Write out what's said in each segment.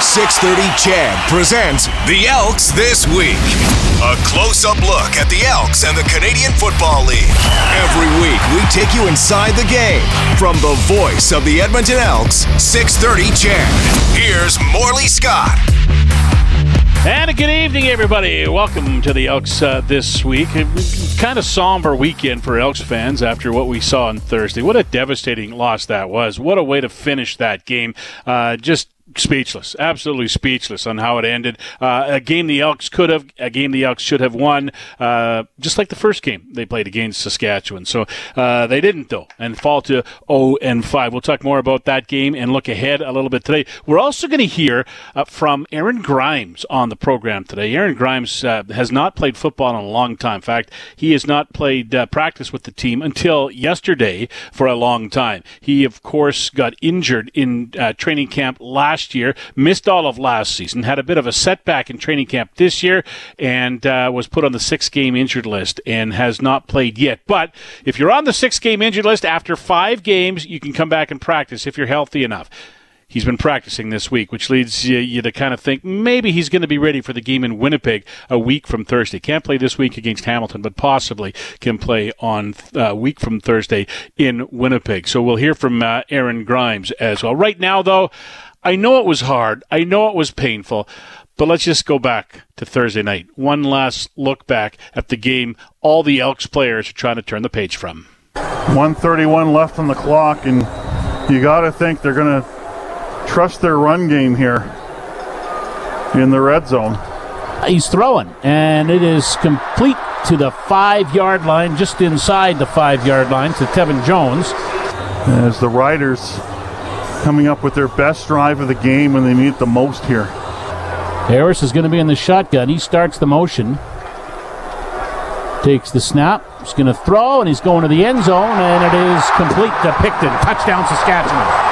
630 Ched presents The Elks This Week. A close-up look at the Elks and the Canadian Football League. Every week, we take you inside the game. From the voice of the Edmonton Elks, 630 Ched. Here's Morley Scott. And a good evening, everybody. Welcome to the Elks This Week. Kind of somber weekend for Elks fans after what we saw on Thursday. What a devastating loss that was. What a way to finish that game. Just speechless, absolutely speechless on how it ended. A game the Elks could have, a game the Elks should have won, just like the first game they played against Saskatchewan. So they didn't, though, and fall to 0-5. We'll talk more about that game and look ahead a little bit today. We're also going to hear from Aaron Grimes on the program today. Aaron Grimes has not played football in a long time. In fact, he has not played practice with the team until yesterday for a long time. He, of course, got injured in training camp last year, missed all of last season, had a bit of a setback in training camp this year, and was put on the six-game injured list and has not played yet. But if you're on the six-game injured list, after 5 games, you can come back and practice if you're healthy enough. He's been practicing this week, which leads you to kind of think maybe he's going to be ready for the game in Winnipeg a week from Thursday. Can't play this week against Hamilton, but possibly can play on a week from Thursday in Winnipeg. So we'll hear from Aaron Grimes as well. Right now, though, I know it was hard. I know it was painful. But let's just go back to Thursday night. One last look back at the game all the Elks players are trying to turn the page from. 1:31 left on the clock, and you got to think they're going to trust their run game here in the red zone. He's throwing, and it is complete to the 5-yard line, just inside the 5-yard line to Tevin Jones. As the Riders coming up with their best drive of the game when they need it the most here. Harris is going to be in the shotgun. He starts the motion. Takes the snap. He's going to throw, and he's going to the end zone, and it is complete to Picton. Touchdown, Saskatchewan.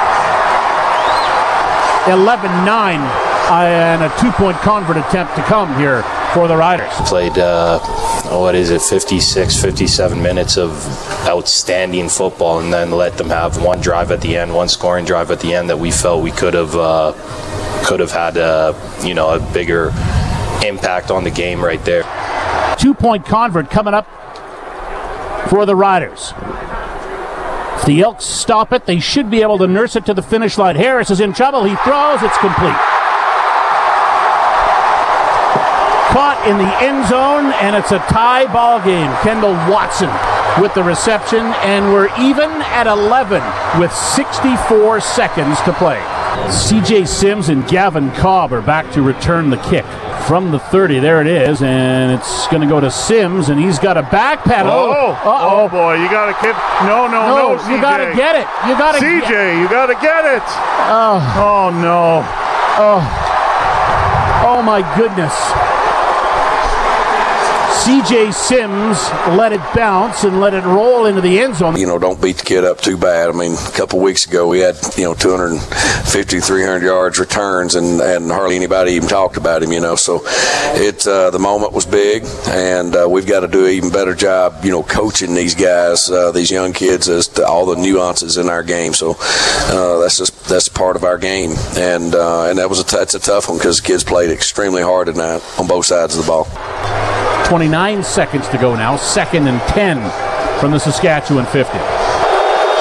11-9, and a two-point convert attempt to come here for the Riders. Played, 56, 57 minutes of outstanding football, and then let them have one drive at the end, one scoring drive at the end that we felt we could have had, a bigger impact on the game right there. Two-point convert coming up for the Riders. If the Elks stop it, they should be able to nurse it to the finish line. Harris is in trouble. He throws. It's complete. Caught in the end zone, and it's a tie ball game. Kendall Watson with the reception, and we're even at 11 with 64 seconds to play. C.J. Sims and Gavin Cobb are back to return the kick from the 30. There it is, and it's going to go to Sims, and he's got a back pedal. Oh boy, you got to keep. No, CJ. You got to get it. You got to get it. Oh no. Oh my goodness. C.J. Sims let it bounce and let it roll into the end zone. Don't beat the kid up too bad. I mean, a couple weeks ago we had, 250, 300 yards returns and hardly anybody even talked about him, So it's the moment was big, and we've got to do an even better job, coaching these guys, these young kids, as to all the nuances in our game. So that's part of our game, and that's a tough one because the kids played extremely hard tonight on both sides of the ball. 29 seconds to go now, 2nd and 10 from the Saskatchewan 50.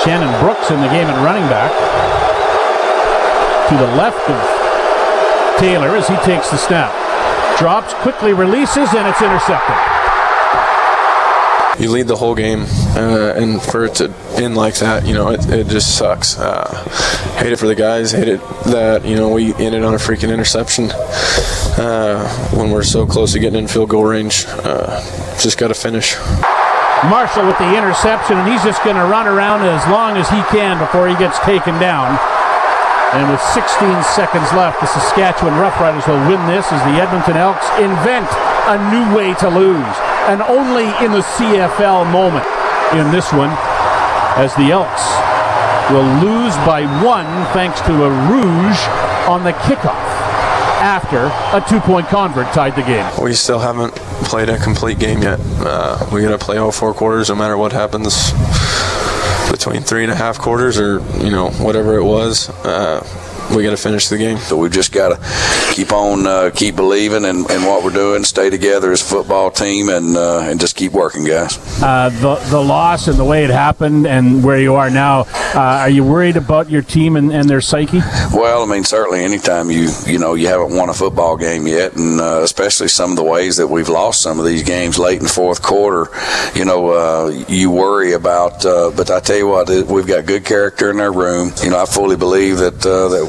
Shannon Brooks in the game at running back. To the left of Taylor as he takes the snap. Drops, quickly releases, and it's intercepted. You lead the whole game, and for it to end like that, it just sucks. Hate it for the guys, hate it that, we ended on a freaking interception when we're so close to getting in field goal range. Just got to finish. Marshall with the interception, and he's just going to run around as long as he can before he gets taken down. And with 16 seconds left, the Saskatchewan Roughriders will win this as the Edmonton Elks invent a new way to lose. An only in the CFL moment in this one, as the Elks will lose by 1 thanks to a rouge on the kickoff after a two-point convert tied the game. We still haven't played a complete game yet. We got to play all 4 quarters no matter what happens between 3.5 quarters or whatever it was. we got to finish the game. So we've just got to keep on, keep believing in what we're doing, stay together as a football team, and just keep working, guys. The loss and the way it happened and where you are now, are you worried about your team and their psyche? Well, I mean, certainly anytime you haven't won a football game yet, and especially some of the ways that we've lost some of these games late in the fourth quarter, you worry about, but I tell you what, we've got good character in our room. I fully believe that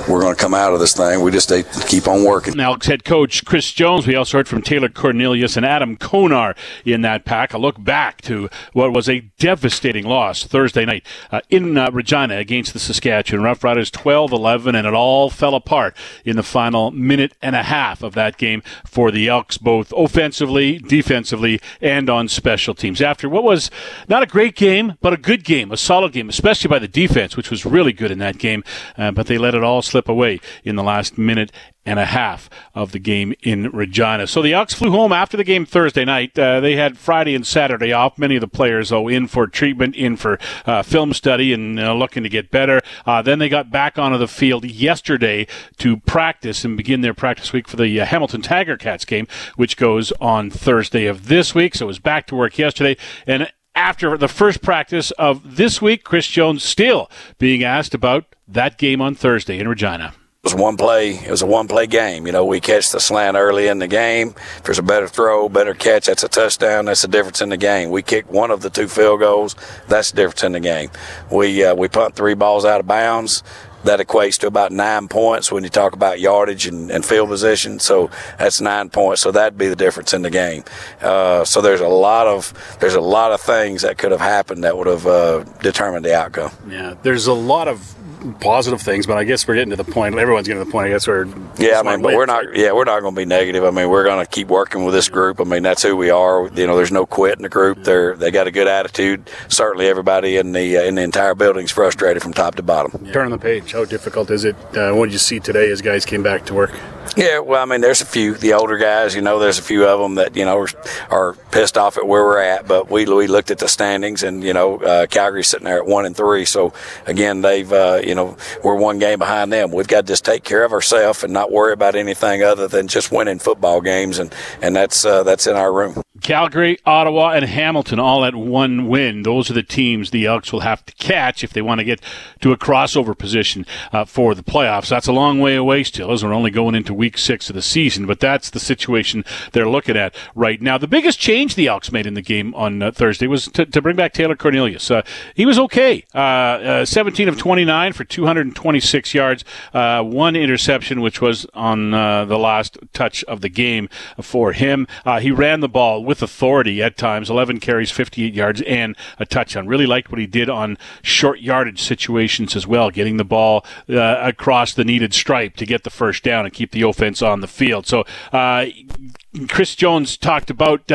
we're going to come out of this thing. We just keep on working. Elks head coach Chris Jones. We also heard from Taylor Cornelius and Adam Konar in that pack. A look back to what was a devastating loss Thursday night in Regina against the Saskatchewan Roughriders, 12-11, and it all fell apart in the final minute and a half of that game for the Elks, both offensively, defensively, and on special teams. After what was not a great game, but a good game, a solid game, especially by the defense, which was really good in that game, but they let it all slip away in the last minute and a half of the game in Regina. So the Elks flew home after the game Thursday night. They had Friday and Saturday off. Many of the players, though, in for treatment, in for film study, and looking to get better. Then they got back onto the field yesterday to practice and begin their practice week for the Hamilton Tiger-Cats game, which goes on Thursday of this week. So it was back to work yesterday. And after the first practice of this week, Chris Jones still being asked about that game on Thursday in Regina. It was a one-play game. We catch the slant early in the game. If there's a better throw, better catch, that's a touchdown. That's the difference in the game. We kick one of the two field goals. That's the difference in the game. We punt three balls out of bounds. That equates to about 9 points when you talk about yardage and field position. So that's 9 points. So that'd be the difference in the game. So there's a lot of things that could have happened that would have determined the outcome. Yeah, there's a lot of positive things, but I guess we're getting to the point. Everyone's getting to the point. I guess we're we're not going to be negative. I mean, we're going to keep working with this group. I mean, that's who we are. There's no quit in the group. They got a good attitude. Certainly, everybody in the entire building's frustrated from top to bottom. Yeah. Turn the page. How difficult is it? What did you see today as guys came back to work? Yeah, well, I mean, there's a few. The older guys, there's a few of them that are pissed off at where we're at. But we looked at the standings, and Calgary's sitting there at 1-3. So again, they've we're one game behind them. We've got to just take care of ourselves and not worry about anything other than just winning football games, and that's in our room. Calgary, Ottawa, and Hamilton all at one win. Those are the teams the Elks will have to catch if they want to get to a crossover position for the playoffs. That's a long way away still, as we're only going into week 6 of the season, but that's the situation they're looking at right now. The biggest change the Elks made in the game on Thursday was to bring back Taylor Cornelius. He was okay. 17 of 29 for 226 yards, one interception, which was on the last touch of the game for him. He ran the ball with authority at times, 11 carries, 58 yards, and a touchdown. Really liked what he did on short yardage situations as well, getting the ball across the needed stripe to get the first down and keep the offense on the field. So Chris Jones talked about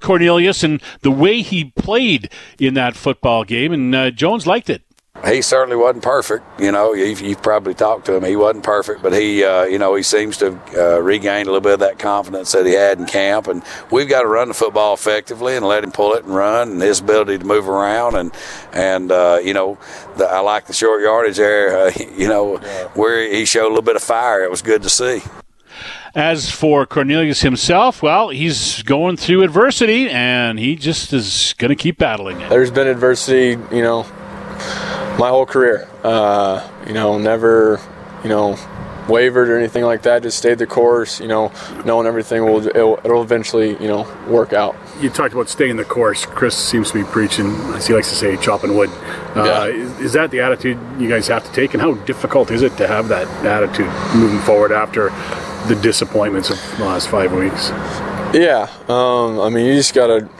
Cornelius and the way he played in that football game, and Jones liked it. He certainly wasn't perfect. You've probably talked to him. He wasn't perfect, but he, he seems to have regained a little bit of that confidence that he had in camp. And we've got to run the football effectively and let him pull it and run, and his ability to move around. And I like the short yardage there, where he showed a little bit of fire. It was good to see. As for Cornelius himself, well, he's going through adversity, and he just is going to keep battling it. There's been adversity, my whole career, never, wavered or anything like that. Just stayed the course, knowing everything it'll eventually, work out. You talked about staying the course. Chris seems to be preaching, as he likes to say, chopping wood. Is that the attitude you guys have to take? And how difficult is it to have that attitude moving forward after the disappointments of the last 5 weeks? Yeah. You just got to...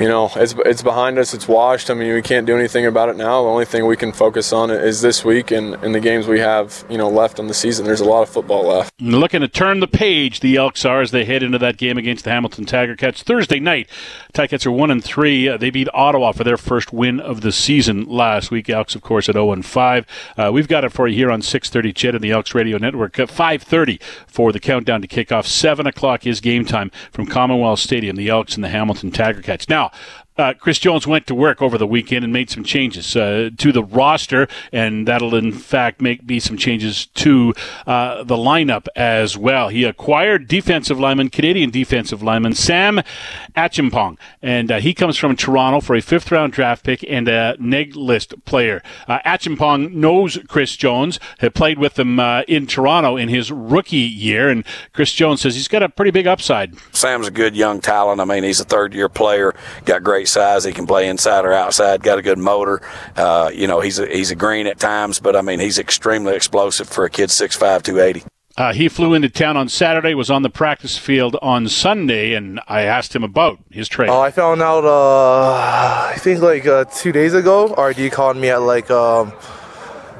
it's behind us. It's washed. We can't do anything about it now. The only thing we can focus on is this week and the games we have, left on the season. There's a lot of football left. Looking to turn the page, the Elks are, as they head into that game against the Hamilton Tiger-Cats Thursday night. Tiger-Cats are 1-3. They beat Ottawa for their first win of the season last week. Elks, of course, at 0-5. We've got it for you here on 630 Ched and the Elks Radio Network. 5:30 for the countdown to kickoff. 7 o'clock is game time from Commonwealth Stadium. The Elks and the Hamilton Tiger-Cats. Now, Chris Jones went to work over the weekend and made some changes to the roster, and that'll in fact be some changes to the lineup as well. He acquired Canadian defensive lineman Sam Achimpong, and he comes from Toronto for a fifth-round draft pick and a neg list player. Achimpong knows Chris Jones, had played with him in Toronto in his rookie year, and Chris Jones says he's got a pretty big upside. Sam's a good young talent. I mean, he's a third-year player, got great size. He can play inside or outside, got a good motor. He's a green at times, but I mean, he's extremely explosive for a kid 6'5", 280. He flew into town on Saturday, was on the practice field on Sunday, and I asked him about his trade. I found out, I think like 2 days ago, RD called me at like,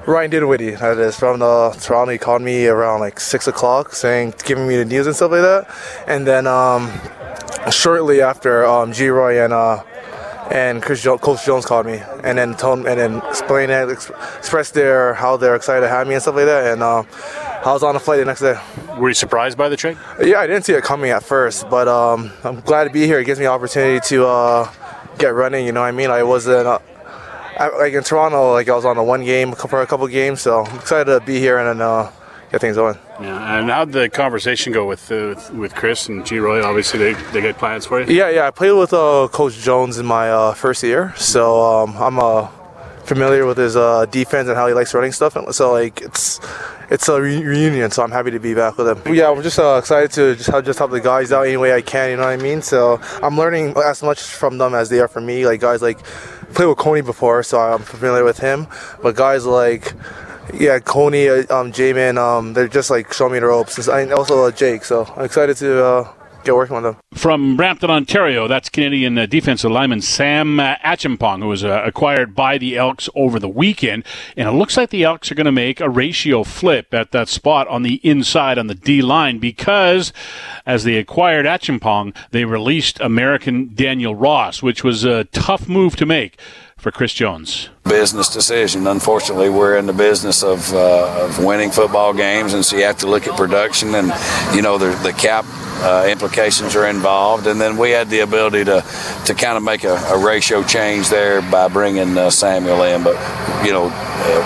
Ryan Dinwiddie, that is, from Toronto. He called me around like 6 o'clock saying, giving me the news and stuff like that. And then shortly after, G-Roy and Coach Jones called me and then explained and expressed how they're excited to have me and stuff like that. And I was on the flight the next day. Were you surprised by the trade? Yeah, I didn't see it coming at first, but I'm glad to be here. It gives me an opportunity to get running, you know what I mean? I wasn't... like in Toronto, like I was on a one game for a couple games, so I'm excited to be here and get things going. Yeah, and how'd the conversation go with Chris and G-Roy? Obviously, they got plans for you. Yeah, I played with Coach Jones in my first year, so I'm familiar with his defense and how he likes running stuff. So like it's a reunion, so I'm happy to be back with him. Yeah, we're just excited to just help the guys out any way I can. You know what I mean? So I'm learning as much from them as they are from me. Like guys like. Played with Coney before, so I'm familiar with him. But guys like, yeah, Coney, J-Man, they're just like showing me the ropes. And also Jake, so I'm excited to get working with them. From Brampton, Ontario, that's Canadian defensive lineman Sam Achimpong, who was acquired by the Elks over the weekend. And it looks like the Elks are going to make a ratio flip at that spot on the inside on the D-line because as they acquired Achimpong, they released American Daniel Ross, which was a tough move to make for Chris Jones. Business decision. Unfortunately, we're in the business of winning football games, and so you have to look at production, and you know the cap implications are involved. And then we had the ability to kind of make a ratio change there by bringing Samuel in. But you know,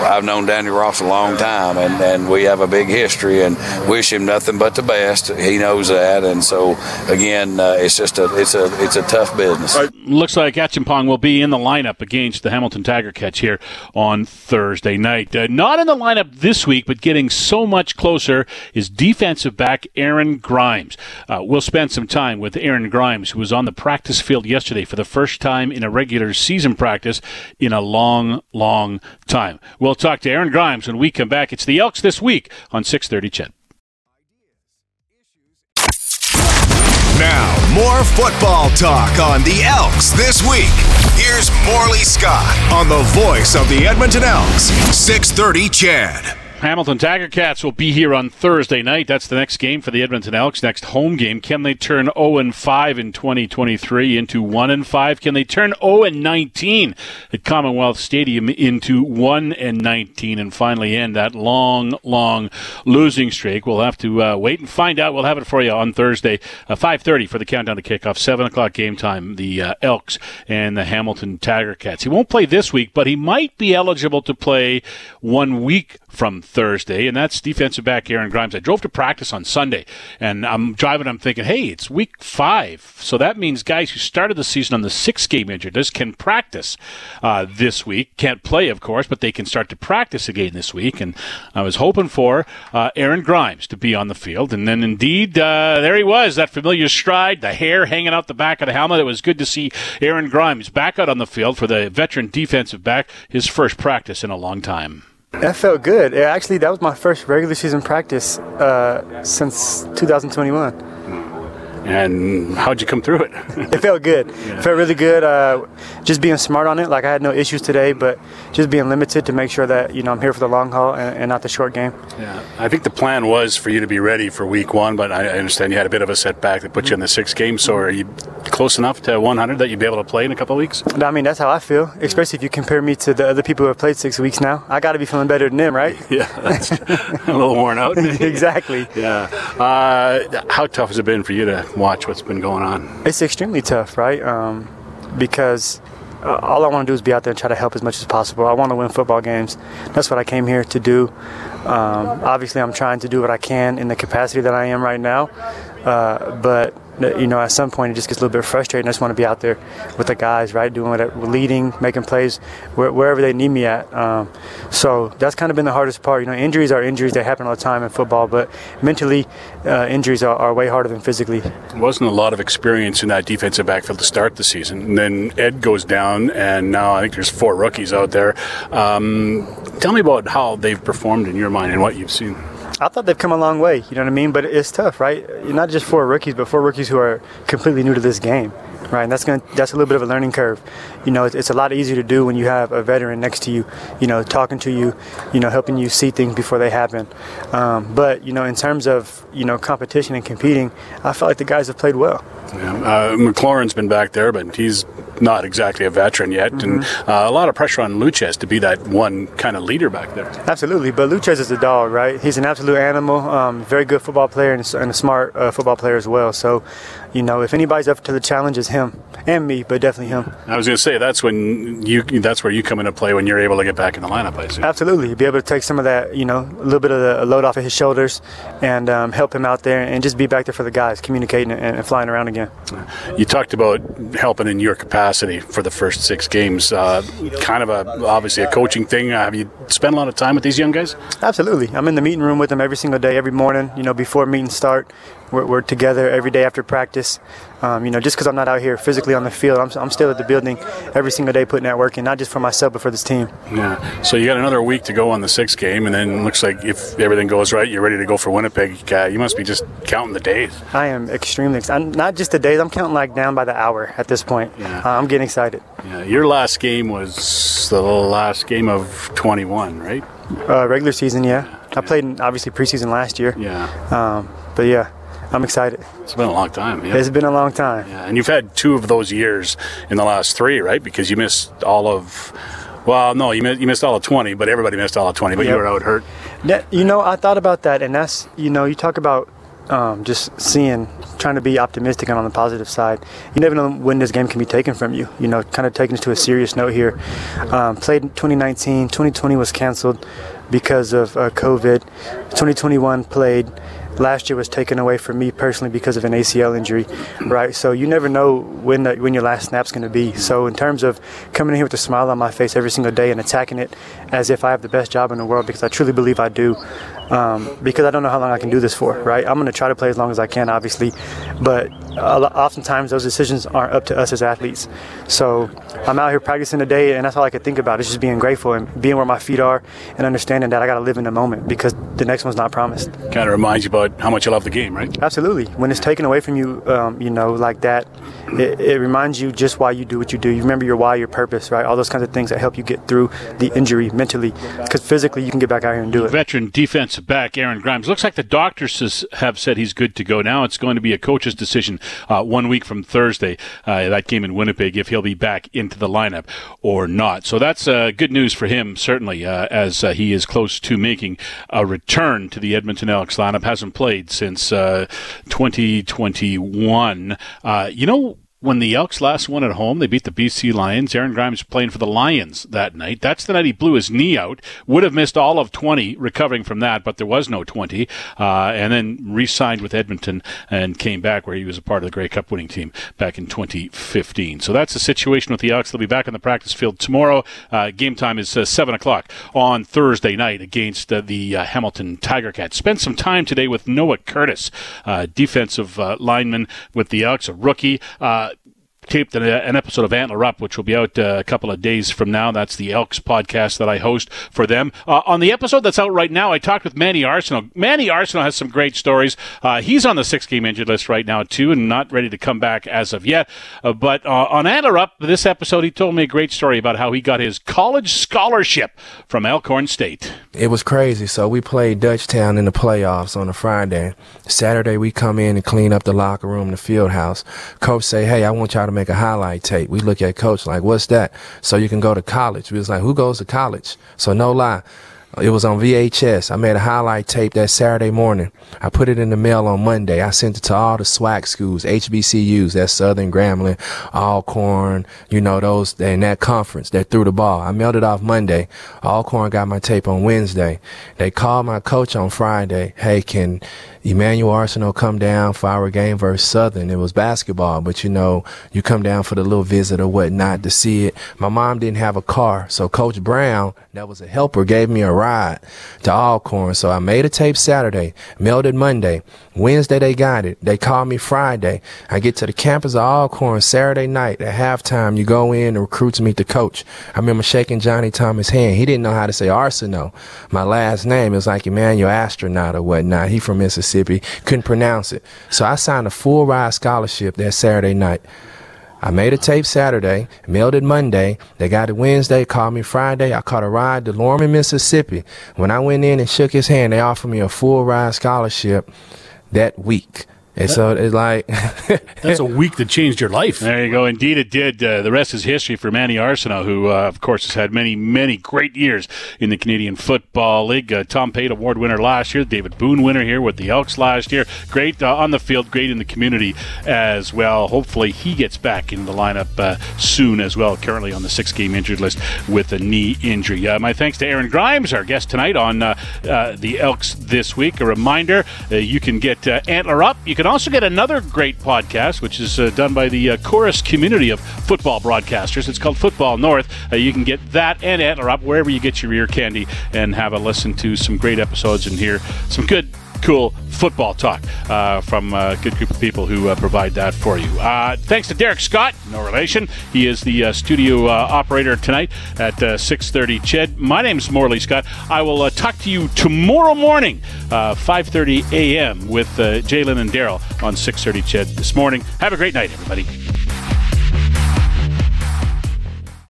I've known Daniel Ross a long time, and we have a big history, and wish him nothing but the best. He knows that, and so again, it's just a tough business. Right. Looks like Achimpong will be in the lineup again. The Hamilton Tiger-Cats here on Thursday night. Not in the lineup this week, but getting so much closer is defensive back Aaron Grimes. We'll spend some time with Aaron Grimes, who was on the practice field yesterday for the first time in a regular season practice in a long, long time. We'll talk to Aaron Grimes when we come back. It's the Elks this week on 630 Ched. Now, more football talk on the Elks this week. Here's Morley Scott on the voice of the Edmonton Elks, 630 Ched. Hamilton Tiger-Cats will be here on Thursday night. That's the next game for the Edmonton Elks, next home game. Can they turn 0-5 in 2023 into 1-5? Can they turn 0-19 at Commonwealth Stadium into 1-19 and finally end that long, long losing streak? We'll have to wait and find out. We'll have it for you on Thursday, 5:30 for the countdown to kickoff, 7 o'clock game time, the Elks and the Hamilton Tiger-Cats. He won't play this week, but he might be eligible to play 1 week from Thursday, and that's defensive back Aaron Grimes. I drove to practice on Sunday, and I'm thinking, hey, it's week 5, so that means guys who started the season on the 6-game injured list can practice this week. Can't play, of course, but they can start to practice again this week, and I was hoping for Aaron Grimes to be on the field, and then indeed, there he was, that familiar stride, the hair hanging out the back of the helmet. It was good to see Aaron Grimes back out on the field for the veteran defensive back, his first practice in a long time. That felt good. Actually, that was my first regular season practice since 2021. And how'd you come through it? It felt good. Yeah. It felt really good. Just being smart on it. Like, I had no issues today, but just being limited to make sure that, you know, I'm here for the long haul and not the short game. Yeah. I think the plan was for you to be ready for week 1, but I understand you had a bit of a setback that put you in the 6th game. So are you close enough to 100 that you'd be able to play in a couple of weeks? I mean, that's how I feel, especially if you compare me to the other people who have played 6 weeks now. I got to be feeling better than them, right? Yeah. That's a little worn out. Exactly. Yeah. How tough has it been for you to watch what's been going on? It's extremely tough, right? because all I want to do is be out there and try to help as much as possible. I want to win football games. That's what I came here to do. Obviously, I'm trying to do what I can in the capacity that I am right now. But, you know, at some point it just gets a little bit frustrating. I just want to be out there with the guys, right, doing whatever, leading, making plays, wherever they need me at. So that's kind of been the hardest part. You know, injuries are injuries. They happen all the time in football. But mentally, injuries are way harder than physically. There wasn't a lot of experience in that defensive backfield to start the season. And then Ed goes down, and now I think there's four rookies out there. Tell me about how they've performed in your mind and what you've seen. I thought they've come a long way, you know what I mean? But it's tough, right? Not just for rookies, but for rookies who are completely new to this game, right? And that's a little bit of a learning curve. You know, it's a lot easier to do when you have a veteran next to you, you know, talking to you, you know, helping you see things before they happen. But, you know, in terms of, you know, competition and competing, I felt like the guys have played well. Yeah. McLaurin's been back there, but he's not exactly a veteran yet. Mm-hmm. And a lot of pressure on Luches to be that one kind of leader back there. Absolutely. But Luches is a dog, right? He's an absolute animal, very good football player and a smart football player as well. So, you know, if anybody's up to the challenge, it's him and me, but definitely him. I was going to say, that's where you come into play when you're able to get back in the lineup, I assume. Absolutely. Be able to take some of that, you know, a little bit of the load off of his shoulders and help him out there and just be back there for the guys, communicating and flying around again. You talked about helping in your capacity for the first six games. Kind of obviously a coaching thing. Have you spent a lot of time with these young guys? Absolutely. I'm in the meeting room with them every single day, every morning, you know, before meetings start. We're together every day after practice. You know, just because I'm not out here physically on the field, I'm still at the building every single day putting that work in, not just for myself, but for this team. Yeah. So you got another week to go on the sixth game, and then it looks like if everything goes right, you're ready to go for Winnipeg. You must be just counting the days. I am extremely excited. Not just the days. I'm counting like down by the hour at this point. Yeah. I'm getting excited. Yeah. Your last game was the last game of 21, right? Regular season, yeah. I played in, obviously, preseason last year. Yeah. But, yeah. I'm excited. It's been a long time. Yeah. It's been a long time. Yeah, and you've had two of those years in the last three, right? Because you missed all of, well, no, you missed all of 20, but everybody missed all of 20, but yep. You were out hurt. That, you know, I thought about that, and that's, you know, you talk about just trying to be optimistic and on the positive side. You never know when this game can be taken from you, you know, kind of taking this to a serious note here. Played in 2019, 2020 was canceled because of COVID, 2021 played. Last year was taken away from me personally because of an ACL injury, right? So you never know when your last snap's going to be. So in terms of coming in here with a smile on my face every single day and attacking it as if I have the best job in the world, because I truly believe I do, because I don't know how long I can do this for, right? I'm going to try to play as long as I can, obviously, but oftentimes those decisions aren't up to us as athletes. So I'm out here practicing today, and that's all I could think about is just being grateful and being where my feet are and understanding that I got to live in the moment because the next one's not promised. Kind of reminds you about how much you love the game, right? Absolutely. When it's taken away from you, you know, like that, it reminds you just why you do what you do. You remember your why, your purpose, right? All those kinds of things that help you get through the injury mentally, because physically you can get back out here and do it. Veteran defensive back Aaron Grimes. Looks like the doctors have said he's good to go. Now it's going to be a coach's decision 1 week from Thursday, that game in Winnipeg, if he'll be back into the lineup or not. So that's good news for him, certainly, as he is close to making a return to the Edmonton Elks lineup. Hasn't played since 2021. You know, when the Elks last won at home, they beat the BC Lions. Aaron Grimes playing for the Lions that night. That's the night he blew his knee out. Would have missed all of 20 recovering from that, but there was no 20. And then re-signed with Edmonton and came back, where he was a part of the Grey Cup winning team back in 2015. So that's the situation with the Elks. They'll be back on the practice field tomorrow. Game time is 7 o'clock on Thursday night against the Hamilton Tiger-Cats. Spent some time today with Noah Curtis, defensive lineman with the Elks, a rookie. Taped an episode of Antler Up, which will be out a couple of days from now. That's the Elks podcast that I host for them. On the episode that's out right now, I talked with Manny Arsenault. Manny Arsenault has some great stories. He's on the six-game injured list right now, too, and not ready to come back as of yet. But on Antler Up, this episode, he told me a great story about how he got his college scholarship from Alcorn State. It was crazy. So we played Dutchtown in the playoffs on a Friday. Saturday, we come in and clean up the locker room, the field house. Coach say, hey, I want y'all to make a highlight tape. We look at coach like, what's that? So you can go to college. We was like, who goes to college? So no lie. It was on VHS. I made a highlight tape that Saturday morning. I put it in the mail on Monday. I sent it to all the SWAC schools, HBCUs, that's Southern, Grambling, Alcorn, you know, those, and that conference that threw the ball. I mailed it off Monday. Alcorn got my tape on Wednesday. They called my coach on Friday. Hey, can Emmanuel Arsenault come down for our game versus Southern? It was basketball, but you know, you come down for the little visit or whatnot to see it. My mom didn't have a car, so Coach Brown, that was a helper, gave me a ride to Alcorn. So I made a tape Saturday, mailed it Monday. Wednesday they got it. They called me Friday. I get to the campus of Alcorn Saturday night at halftime. You go in, the recruits meet the coach. I remember shaking Johnny Thomas' hand. He didn't know how to say Arsenault. My last name is like Emmanuel Astronaut or whatnot. He from Mississippi. Couldn't pronounce it. So I signed a full ride scholarship that Saturday night. I made a tape Saturday, mailed it Monday. They got it Wednesday, called me Friday. I caught a ride to Lorman, Mississippi. When I went in and shook his hand, they offered me a full ride scholarship that week. And so it's like... That's a week that changed your life. There you go. Indeed it did. The rest is history for Manny Arsenault, who, of course, has had many, many great years in the Canadian Football League. Tom Pate Award winner last year. David Boone winner here with the Elks last year. Great on the field, great in the community as well. Hopefully he gets back in the lineup soon as well. Currently on the six-game injured list with a knee injury. My thanks to Aaron Grimes, our guest tonight on the Elks this week. A reminder, you can get Antler Up. You can also get another great podcast, which is done by the Chorus community of football broadcasters. It's called Football North. You can get that and Antler Up wherever you get your ear candy and have a listen to some great episodes and hear some good, cool football talk from a good group of people who provide that for you. Thanks to Derek Scott, no relation. He is the studio operator tonight at 630 Ched. My name's Morley Scott. I will talk to you tomorrow morning, 5:30 a.m. with Jalen and Daryl on 630 Ched this morning. Have a great night, everybody.